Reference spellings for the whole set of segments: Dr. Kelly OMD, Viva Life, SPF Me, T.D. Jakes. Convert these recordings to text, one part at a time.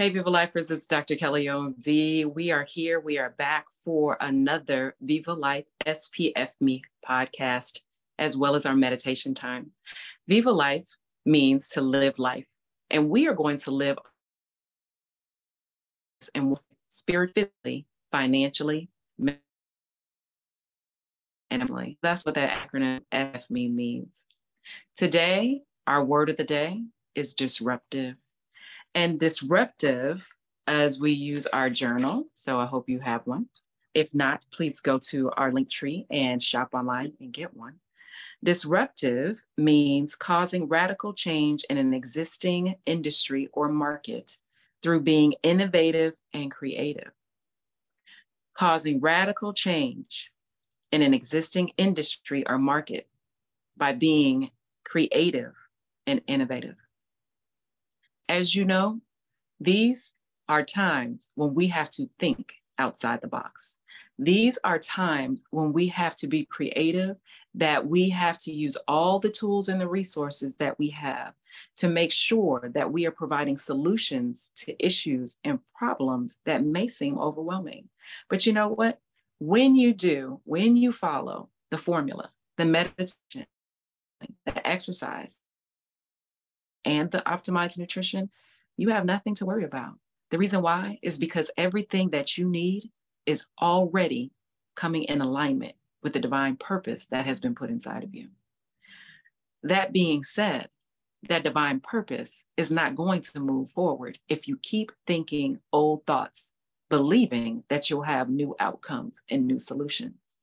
Hey, Viva Lifers, it's Dr. Kelly OMD. We are here. We are back for another Viva Life SPF Me podcast, as well as our meditation time. Viva Life means to live life, and we are going to live and spiritually, financially, mentally, and emotionally. That's what that acronym SPF Me means. Today, our word of the day is disruptive. And disruptive as we use our journal. So I hope you have one. If not, please go to our link tree and shop online and get one. Disruptive means causing radical change in an existing industry or market through being innovative and creative. Causing radical change in an existing industry or market by being creative and innovative. As you know, these are times when we have to think outside the box. These are times when we have to be creative, that we have to use all the tools and the resources that we have to make sure that we are providing solutions to issues and problems that may seem overwhelming. But you know what? When you follow the formula, the meditation, the exercise, and the optimized nutrition, you have nothing to worry about. The reason why is because everything that you need is already coming in alignment with the divine purpose that has been put inside of you. That being said, that divine purpose is not going to move forward if you keep thinking old thoughts, believing that you'll have new outcomes and new solutions.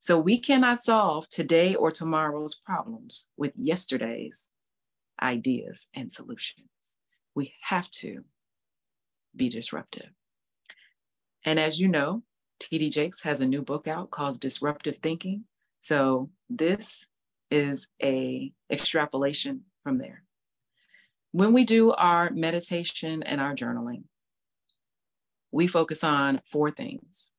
So we cannot solve today or tomorrow's problems with yesterday's ideas and solutions. We have to be disruptive. And as you know, T.D. Jakes has a new book out called Disruptive Thinking. So this is an extrapolation from there. When we do our meditation and our journaling, we focus on four things: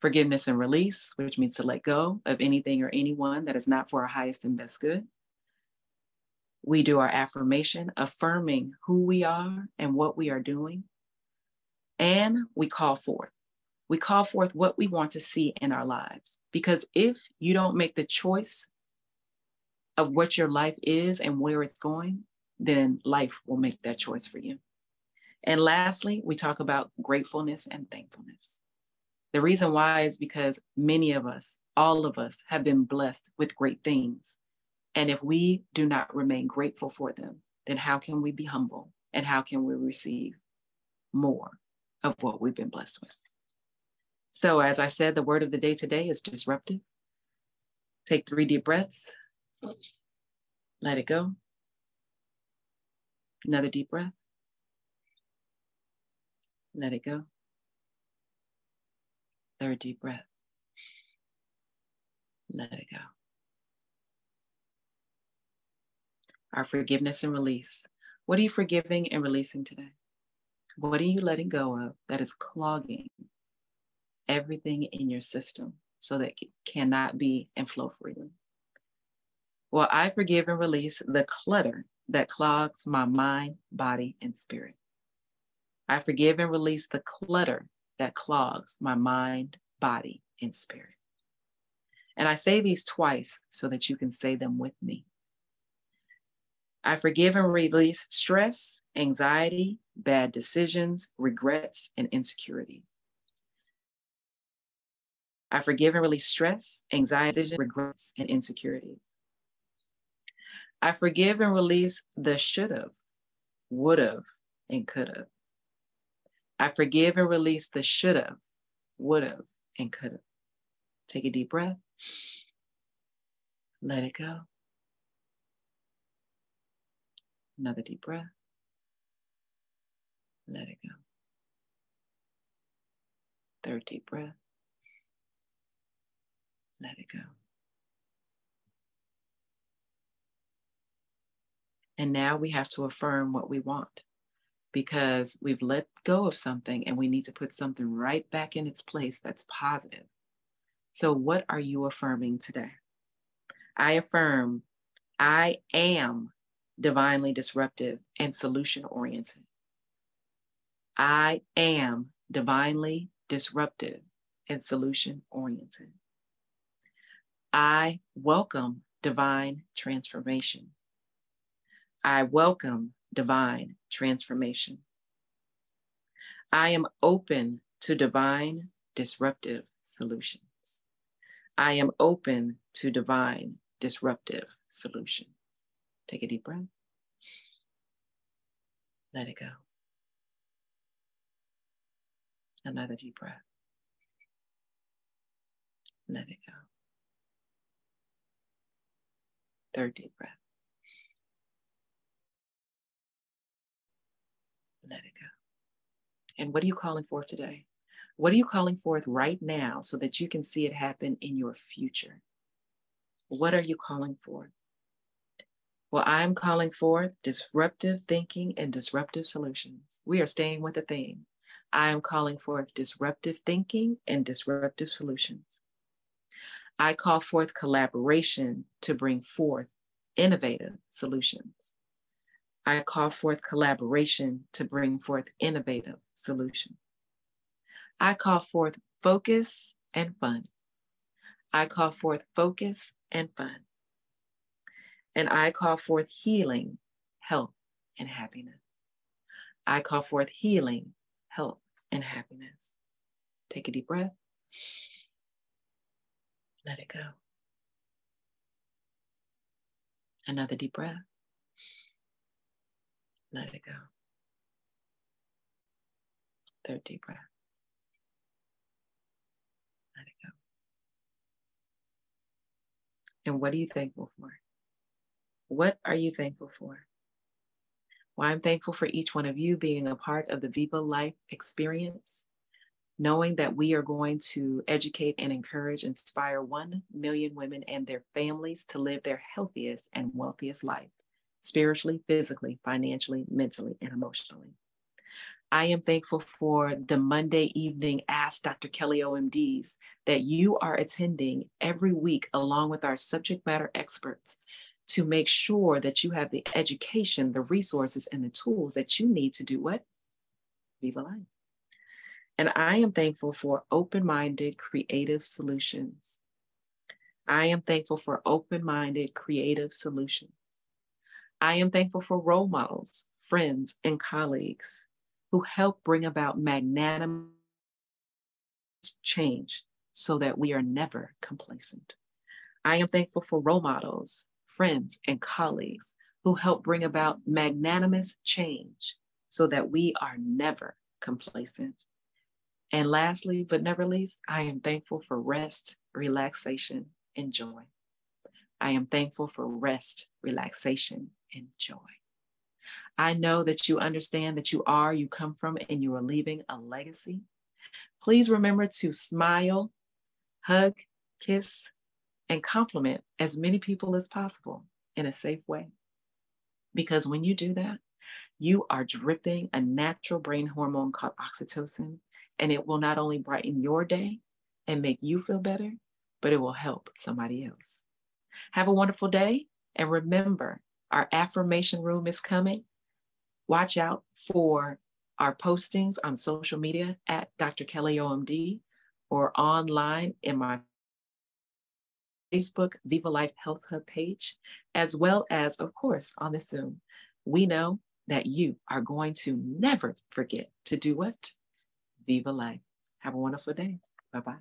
forgiveness and release, which means to let go of anything or anyone that is not for our highest and best good. We do our affirmation, affirming who we are and what we are doing. And we call forth. We call forth what we want to see in our lives. Because if you don't make the choice of what your life is and where it's going, then life will make that choice for you. And lastly, we talk about gratefulness and thankfulness. The reason why is because many of us, all of us, have been blessed with great things. And if we do not remain grateful for them, then how can we be humble? And how can we receive more of what we've been blessed with? So as I said, the word of the day today is disruptive. Take 3 deep breaths. Let it go. Another deep breath. Let it go. 3rd deep breath. Let it go. Our forgiveness and release. What are you forgiving and releasing today? What are you letting go of that is clogging everything in your system so that it cannot be and flow freely? Well, I forgive and release the clutter that clogs my mind, body, and spirit. I forgive and release the clutter that clogs my mind, body, and spirit. And I say these twice so that you can say them with me. I forgive and release stress, anxiety, bad decisions, regrets, and insecurities. I forgive and release stress, anxiety, regrets, and insecurities. I forgive and release the should've, would've, and could've. I forgive and release the should've, would've, and could've. Take a deep breath. Let it go. Another deep breath. Let it go. 3rd deep breath. Let it go. And now we have to affirm what we want, because we've let go of something and we need to put something right back in its place that's positive. So what are you affirming today? I affirm I am divinely disruptive and solution oriented. I am divinely disruptive and solution oriented. I welcome divine transformation. I welcome divine transformation. I am open to divine disruptive solutions. I am open to divine disruptive solutions. Take a deep breath. Let it go. Another deep breath. Let it go. Third deep breath. Let it go. And what are you calling forth today? What are you calling forth right now so that you can see it happen in your future? What are you calling forth? Well, I'm calling forth disruptive thinking and disruptive solutions. We are staying with the theme. I am calling forth disruptive thinking and disruptive solutions. I call forth collaboration to bring forth innovative solutions. I call forth collaboration to bring forth innovative solutions. I call forth focus and fun. I call forth focus and fun. And I call forth healing, health, and happiness. I call forth healing, health, and happiness. Take a deep breath. Let it go. Another deep breath. Let it go. Third deep breath. Let it go. And what are you thankful for? What are you thankful for? Well, I'm thankful for each one of you being a part of the Viva Life experience, knowing that we are going to educate and encourage, inspire 1 million women and their families to live their healthiest and wealthiest life. Spiritually, physically, financially, mentally, and emotionally. I am thankful for the Monday evening Ask Dr. Kelly OMDs that you are attending every week along with our subject matter experts to make sure that you have the education, the resources, and the tools that you need to do what? Viva Life. And I am thankful for open-minded, creative solutions. I am thankful for open-minded, creative solutions. I am thankful for role models, friends, and colleagues who help bring about magnanimous change so that we are never complacent. I am thankful for role models, friends, and colleagues who help bring about magnanimous change so that we are never complacent. And lastly, but never least, I am thankful for rest, relaxation, and joy. I am thankful for rest, relaxation, and joy. I know that you understand that you come from, and you are leaving a legacy. Please remember to smile, hug, kiss, and compliment as many people as possible in a safe way. Because when you do that, you are dripping a natural brain hormone called oxytocin, and it will not only brighten your day and make you feel better, but it will help somebody else. Have a wonderful day. And remember, our affirmation room is coming. Watch out for our postings on social media at Dr. Kelly OMD or online in my Facebook Viva Life Health Hub page, as well as, of course, on the Zoom. We know that you are going to never forget to do what? Viva Life. Have a wonderful day. Bye-bye.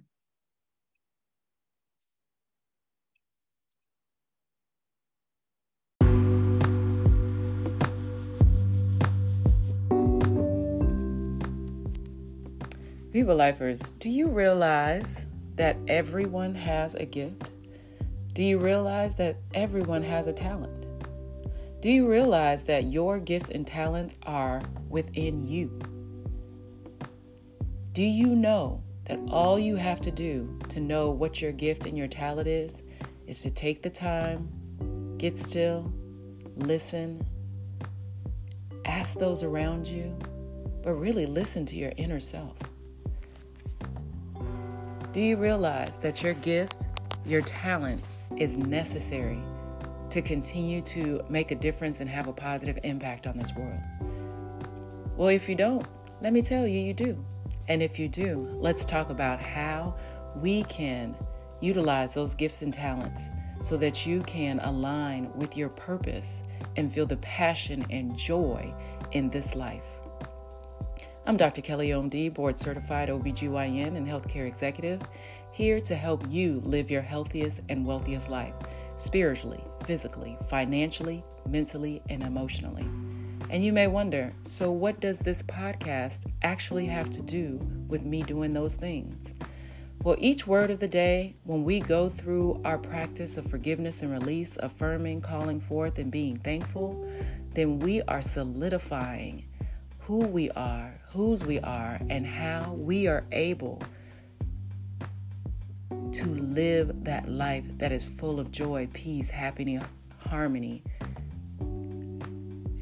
Viva Lifers, do you realize that everyone has a gift? Do you realize that everyone has a talent? Do you realize that your gifts and talents are within you? Do you know that all you have to do to know what your gift and your talent is to take the time, get still, listen, ask those around you, but really listen to your inner self. Do you realize that your gift, your talent is necessary to continue to make a difference and have a positive impact on this world? Well, if you don't, Let me tell you, you do. And if you do, let's talk about how we can utilize those gifts and talents so that you can align with your purpose and feel the passion and joy in this life. I'm Dr. Kelly OMD, board certified OBGYN and healthcare executive, here to help you live your healthiest and wealthiest life, spiritually, physically, financially, mentally, and emotionally. And you may wonder, so what does this podcast actually have to do with me doing those things? Well, each word of the day, when we go through our practice of forgiveness and release, affirming, calling forth, and being thankful, then we are solidifying who we are, whose we are, and how we are able to live that life that is full of joy, peace, happiness, harmony,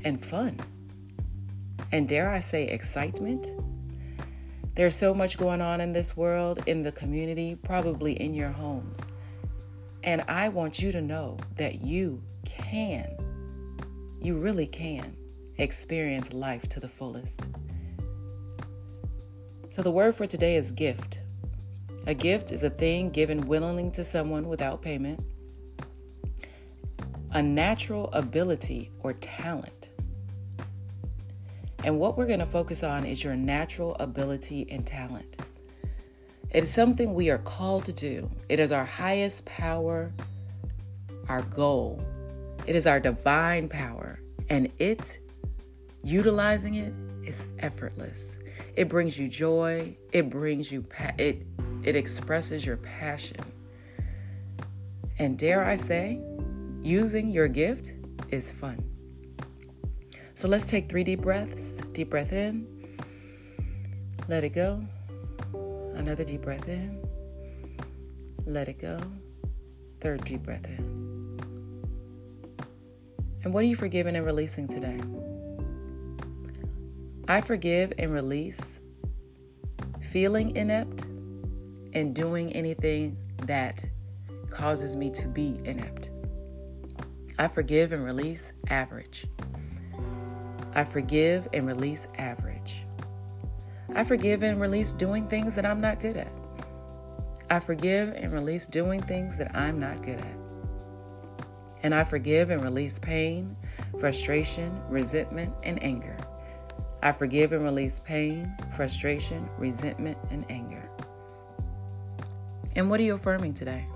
and fun. And dare I say, excitement? There's so much going on in this world, in the community, probably in your homes. And I want you to know that you really can experience life to the fullest. So the word for today is gift. A gift is a thing given willingly to someone without payment. A natural ability or talent. And what we're going to focus on is your natural ability and talent. It is something we are called to do. It is our highest power, our goal. It is our divine power. And utilizing it is effortless. It brings you joy. It brings you it expresses your passion. And dare I say, using your gift is fun. So let's take 3 deep breaths. Deep breath in. Let it go. Another deep breath in. Let it go. 3rd deep breath in. And what are you forgiving and releasing today? I forgive and release feeling inept and doing anything that causes me to be inept. I forgive and release average. I forgive and release average. I forgive and release doing things that I'm not good at. I forgive and release doing things that I'm not good at. And I forgive and release pain, frustration, resentment, and anger. I forgive and release pain, frustration, resentment, and anger. And what are you affirming today?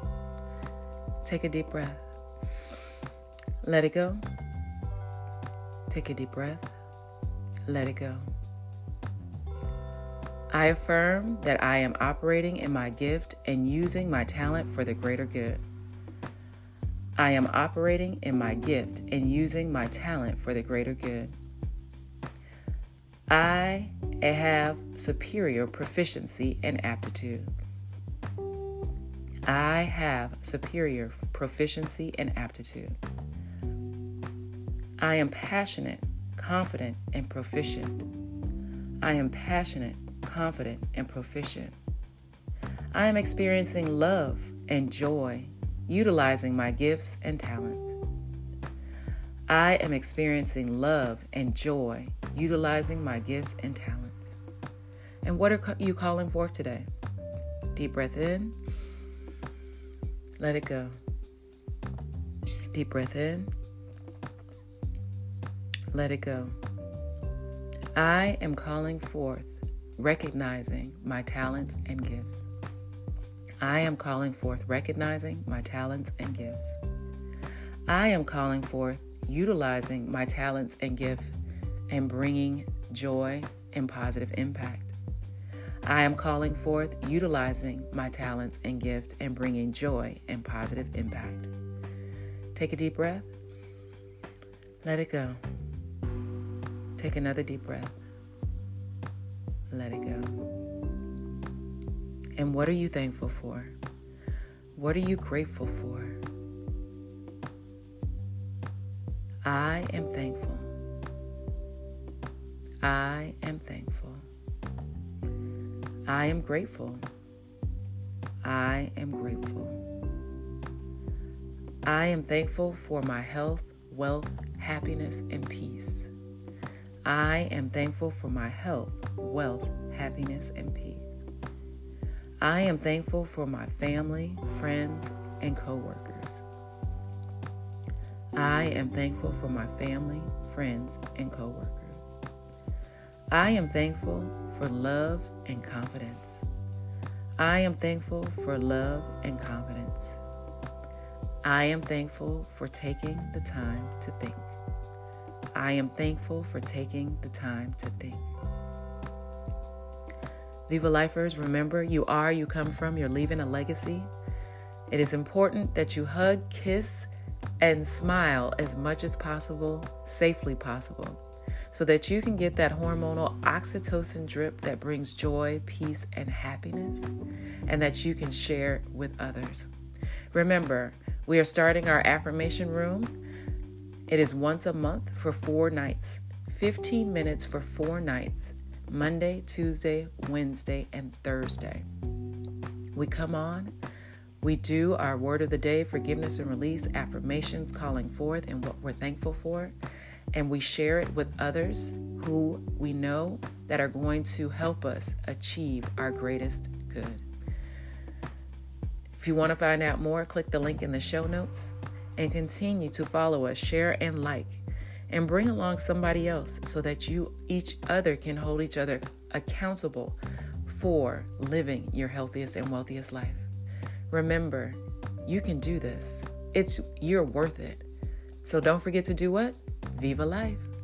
Take a deep breath. Let it go. Take a deep breath. Let it go. I affirm that I am operating in my gift and using my talent for the greater good. I am operating in my gift and using my talent for the greater good. I have superior proficiency and aptitude. I have superior proficiency and aptitude. I am passionate, confident, and proficient. I am passionate, confident, and proficient. I am experiencing love and joy, utilizing my gifts and talents. I am experiencing love and joy, utilizing my gifts and talents. And what are you calling forth today? Deep breath in. Let it go. Deep breath in. Let it go. I am calling forth, recognizing my talents and gifts. I am calling forth, recognizing my talents and gifts. I am calling forth, utilizing my talents and gifts and bringing joy and positive impact. I am calling forth, utilizing my talents and gifts and bringing joy and positive impact. Take a deep breath. Let it go. Take another deep breath. Let it go. And what are you thankful for? What are you grateful for? I am thankful. I am thankful. I am grateful. I am grateful. I am thankful for my health, wealth, happiness, and peace. I am thankful for my health, wealth, happiness, and peace. I am thankful for my family, friends, and coworkers. I am thankful for my family, friends, and coworkers. I am thankful for love and confidence. I am thankful for love and confidence. I am thankful for taking the time to think. I am thankful for taking the time to think. Viva Lifers, remember, you are, you come from, you're leaving a legacy. It is important that you hug, kiss, and smile as much as possible, safely possible, so that you can get that hormonal oxytocin drip that brings joy, peace, and happiness, and that you can share with others. Remember, we are starting our affirmation room. It is once a month for 4 nights, 15 minutes for 4 nights, Monday, Tuesday, Wednesday, and Thursday. We come on, we do our word of the day, forgiveness and release, affirmations, calling forth, and what we're thankful for. And we share it with others who we know that are going to help us achieve our greatest good. If you want to find out more, click the link in the show notes and continue to follow us, share and like, and bring along somebody else so that you each other can hold each other accountable for living your healthiest and wealthiest life. Remember, you can do this. You're worth it. So don't forget to do what? Viva Life.